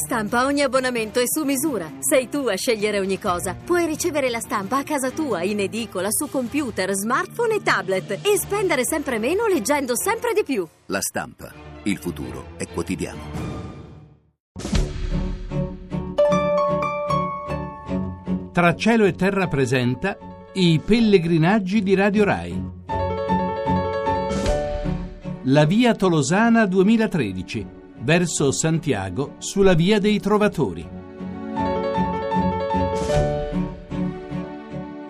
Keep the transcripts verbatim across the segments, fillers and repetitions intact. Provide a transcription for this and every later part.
stampa ogni abbonamento è su misura. Sei tu a scegliere ogni cosa. Puoi ricevere la stampa a casa tua, in edicola, su computer, smartphone e tablet. E spendere sempre meno leggendo sempre di più. La stampa. Il futuro è quotidiano. Tra cielo e terra presenta I pellegrinaggi di Radio Rai. La via Tolosana duemilatredici, verso Santiago sulla via dei Trovatori.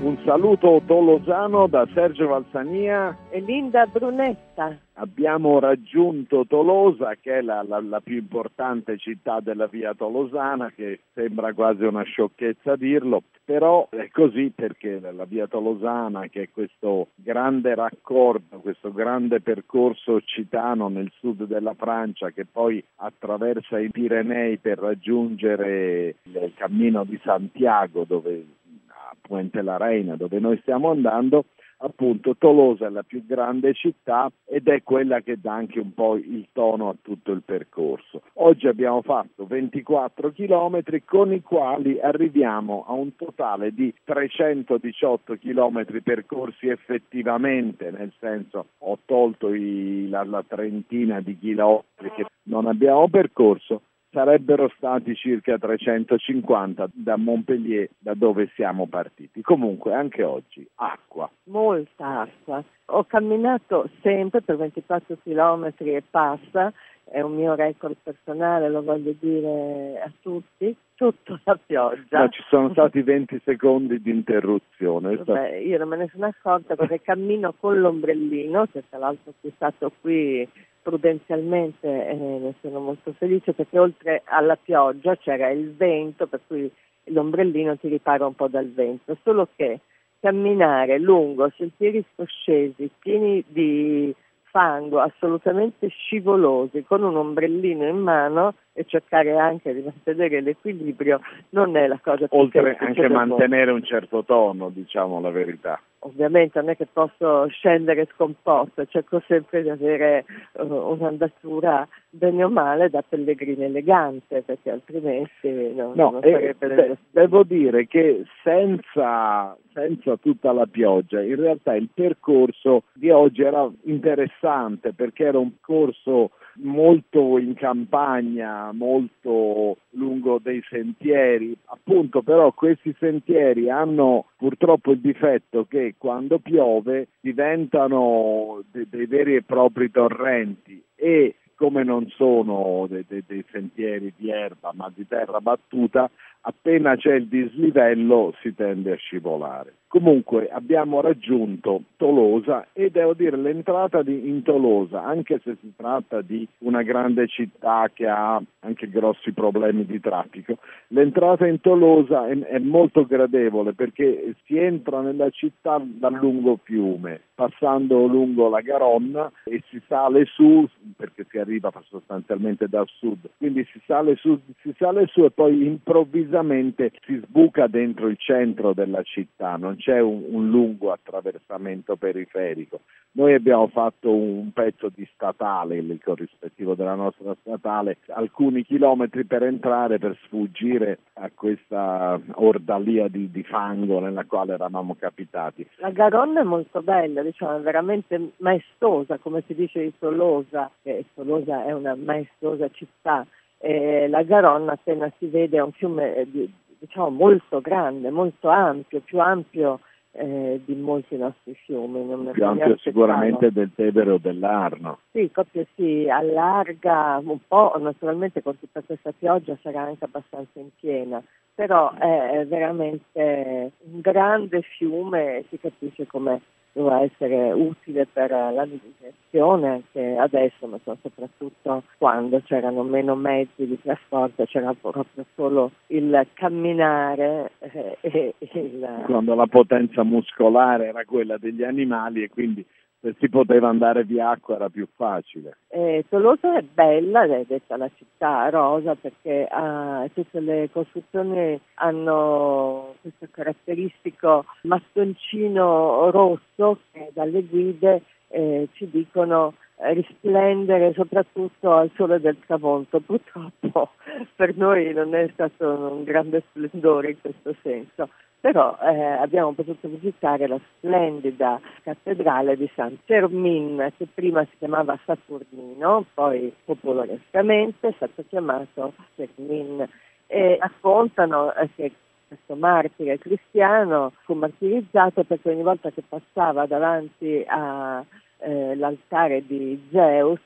Un saluto tolosano da Sergio Valsania e Linda Brunetta. Abbiamo raggiunto Tolosa, che è la, la, la più importante città della via Tolosana, che sembra quasi una sciocchezza dirlo, però è così, perché la via Tolosana, che è questo grande raccordo, questo grande percorso occitano nel sud della Francia, che poi attraversa i Pirenei per raggiungere il Cammino di Santiago, dove, a Puente La Reina, dove noi stiamo andando. Appunto, Tolosa è la più grande città ed è quella che dà anche un po' il tono a tutto il percorso. Oggi abbiamo fatto ventiquattro chilometri, con i quali arriviamo a un totale di trecentodiciotto chilometri percorsi effettivamente, nel senso, ho tolto i, la, la trentina di chilometri che non abbiamo percorso. Sarebbero stati circa trecentocinquanta da Montpellier, da dove siamo partiti. Comunque anche oggi acqua. Molta acqua. Ho camminato sempre per ventiquattro chilometri e passa, è un mio record personale, lo voglio dire a tutti, tutta la pioggia. Ma ci sono stati venti secondi di interruzione. Vabbè, io non me ne sono accorta perché cammino con l'ombrellino, che tra l'altro è stato qui prudenzialmente, eh, ne sono molto felice, perché oltre alla pioggia c'era il vento, per cui l'ombrellino ti ripara un po' dal vento, solo che camminare lungo sentieri scoscesi pieni di fango, assolutamente scivolosi, con un ombrellino in mano e cercare anche di mantenere l'equilibrio non è la cosa più semplice. Oltre anche mantenere un certo tono, diciamo la verità. Ovviamente non è che posso scendere scomposto, cerco sempre di avere uh, un'andatura bene o male da pellegrino elegante, perché altrimenti non, no, non sarebbe eh, de- devo dire che senza, senza tutta la pioggia in realtà il percorso di oggi era interessante, perché era un corso molto in campagna, molto lungo dei sentieri, appunto, però questi sentieri hanno purtroppo il difetto che quando piove diventano de- dei veri e propri torrenti, e come non sono de- de- dei sentieri di erba ma di terra battuta, appena c'è il dislivello si tende a scivolare. Comunque abbiamo raggiunto Tolosa e devo dire l'entrata di, in Tolosa, anche se si tratta di una grande città che ha anche grossi problemi di traffico, l'entrata in Tolosa è, è molto gradevole, perché si entra nella città dal lungo fiume, passando lungo la Garonna, e si sale su, perché si arriva sostanzialmente dal sud, quindi si sale su, si sale su e poi improvvisamente si sbuca dentro il centro della città, non c'è un, un lungo attraversamento periferico. Noi abbiamo fatto un pezzo di statale, il corrispettivo della nostra statale, alcuni chilometri per entrare, per sfuggire a questa ordalia di, di fango nella quale eravamo capitati. La Garonna è molto bella, diciamo, è veramente maestosa, come si dice di Tolosa, che Tolosa è una maestosa città. Eh, la Garonna, appena si vede, è un fiume di, diciamo molto grande, molto ampio, più ampio eh, di molti nostri fiumi. Non più ampio sicuramente del Tevere o dell'Arno. Sì, proprio si allarga un po', naturalmente con tutta questa pioggia sarà anche abbastanza in piena, però è veramente un grande fiume e si capisce com'è. Doveva essere utile per la navigazione anche adesso, ma soprattutto quando c'erano meno mezzi di trasporto, c'era proprio solo il camminare. E il... Quando la potenza muscolare era quella degli animali e quindi se si poteva andare via acqua era più facile. Eh, Tolosa è bella, è detta la città rosa, perché ah, tutte le costruzioni hanno questo caratteristico mattoncino rosso che dalle guide eh, ci dicono risplendere soprattutto al sole del tramonto. Purtroppo per noi non è stato un grande splendore in questo senso, però eh, abbiamo potuto visitare la splendida cattedrale di San Fermin, che prima si chiamava Saturnino, poi popolarescamente è stato chiamato Fermin, e raccontano eh, che questo martire cristiano fu martirizzato perché ogni volta che passava davanti a Eh, l'altare di Zeus,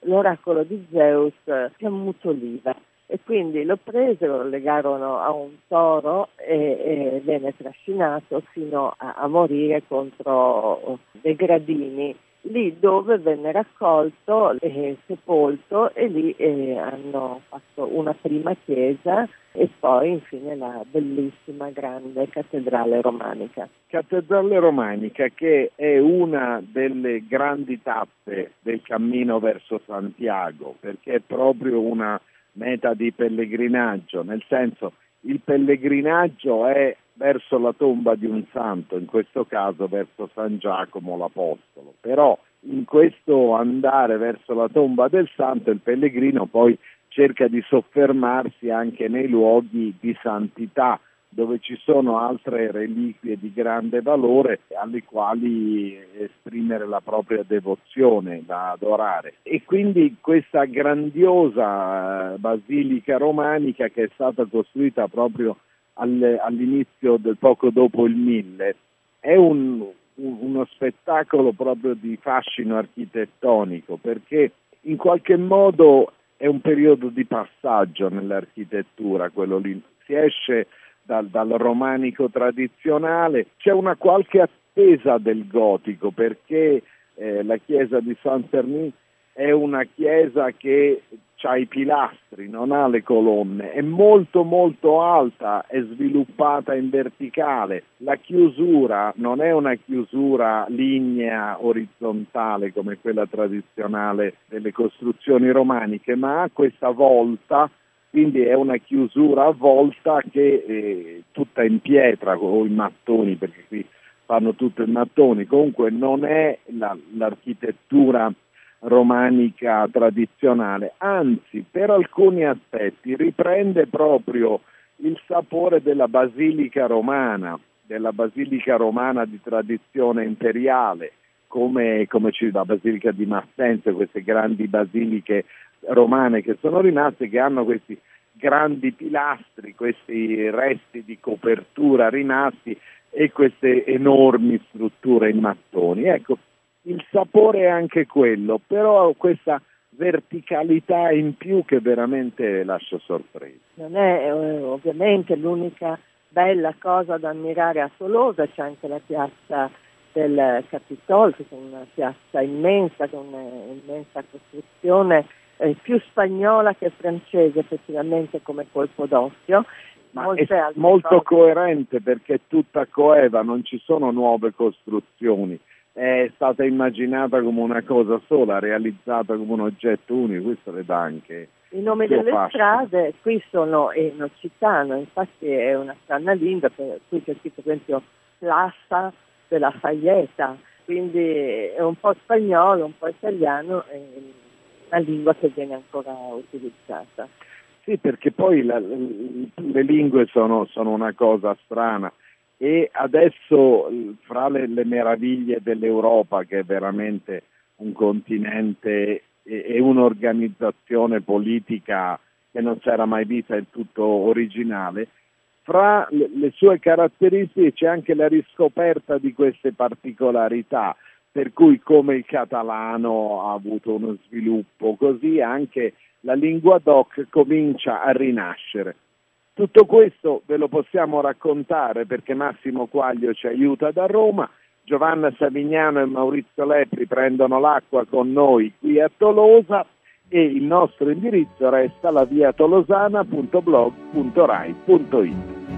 l'oracolo di Zeus si ammutoliva, e quindi lo presero, lo legarono a un toro e, e venne trascinato fino a, a morire contro dei gradini, lì dove venne raccolto e sepolto, e lì eh, hanno fatto una prima chiesa e poi infine la bellissima grande cattedrale romanica. Cattedrale romanica che è una delle grandi tappe del cammino verso Santiago, perché è proprio una meta di pellegrinaggio, nel senso il pellegrinaggio è verso la tomba di un santo, in questo caso verso San Giacomo l'Apostolo, però in questo andare verso la tomba del santo il pellegrino poi cerca di soffermarsi anche nei luoghi di santità, dove ci sono altre reliquie di grande valore alle quali esprimere la propria devozione, da adorare. E quindi questa grandiosa basilica romanica, che è stata costruita proprio all'inizio del poco dopo il mille, è un, uno spettacolo proprio di fascino architettonico, perché in qualche modo è un periodo di passaggio nell'architettura, quello lì. Si esce dal, dal romanico tradizionale, c'è una qualche attesa del gotico, perché eh, la chiesa di Saint-Sernin è una chiesa che ha i pilastri, non ha le colonne, è molto molto alta, è sviluppata in verticale, la chiusura non è una chiusura lignea orizzontale come quella tradizionale delle costruzioni romaniche, ma ha questa volta, quindi è una chiusura a volta che è tutta in pietra o in mattoni, perché qui fanno tutto in mattoni, comunque non è la, l'architettura romanica tradizionale, anzi per alcuni aspetti riprende proprio il sapore della basilica romana, della basilica romana di tradizione imperiale, come, come c'è la basilica di Massenzio, queste grandi basiliche romane che sono rimaste, che hanno questi grandi pilastri, questi resti di copertura rimasti e queste enormi strutture in mattoni. Ecco, il sapore è anche quello, però questa verticalità in più che veramente lascia sorpresa. Non è eh, ovviamente l'unica bella cosa da ammirare a Tolosa, c'è anche la piazza del Capitol, che è una piazza immensa, con un'immensa costruzione eh, più spagnola che francese, effettivamente, come colpo d'occhio. Ma è molto cose. coerente, perché è tutta coeva, non ci sono nuove costruzioni. È stata immaginata come una cosa sola, realizzata come un oggetto unico, questo le dà anche i nomi delle fascino. Strade qui sono enocitano, infatti è una strana lingua, qui c'è scritto per esempio Plaza de la Fayeta, quindi è un po' spagnolo, un po' italiano, è una lingua che viene ancora utilizzata. Sì, perché poi la, le lingue sono, sono una cosa strana. E adesso, fra le, le meraviglie dell'Europa, che è veramente un continente e, e un'organizzazione politica che non c'era mai vista, è tutto originale, fra le, le sue caratteristiche c'è anche la riscoperta di queste particolarità, per cui come il catalano ha avuto uno sviluppo, così anche la lingua doc comincia a rinascere. Tutto questo ve lo possiamo raccontare perché Massimo Quaglio ci aiuta da Roma, Giovanna Savignano e Maurizio Lepri prendono l'acqua con noi qui a Tolosa, e il nostro indirizzo resta la via tolosana punto blog punto rai punto it.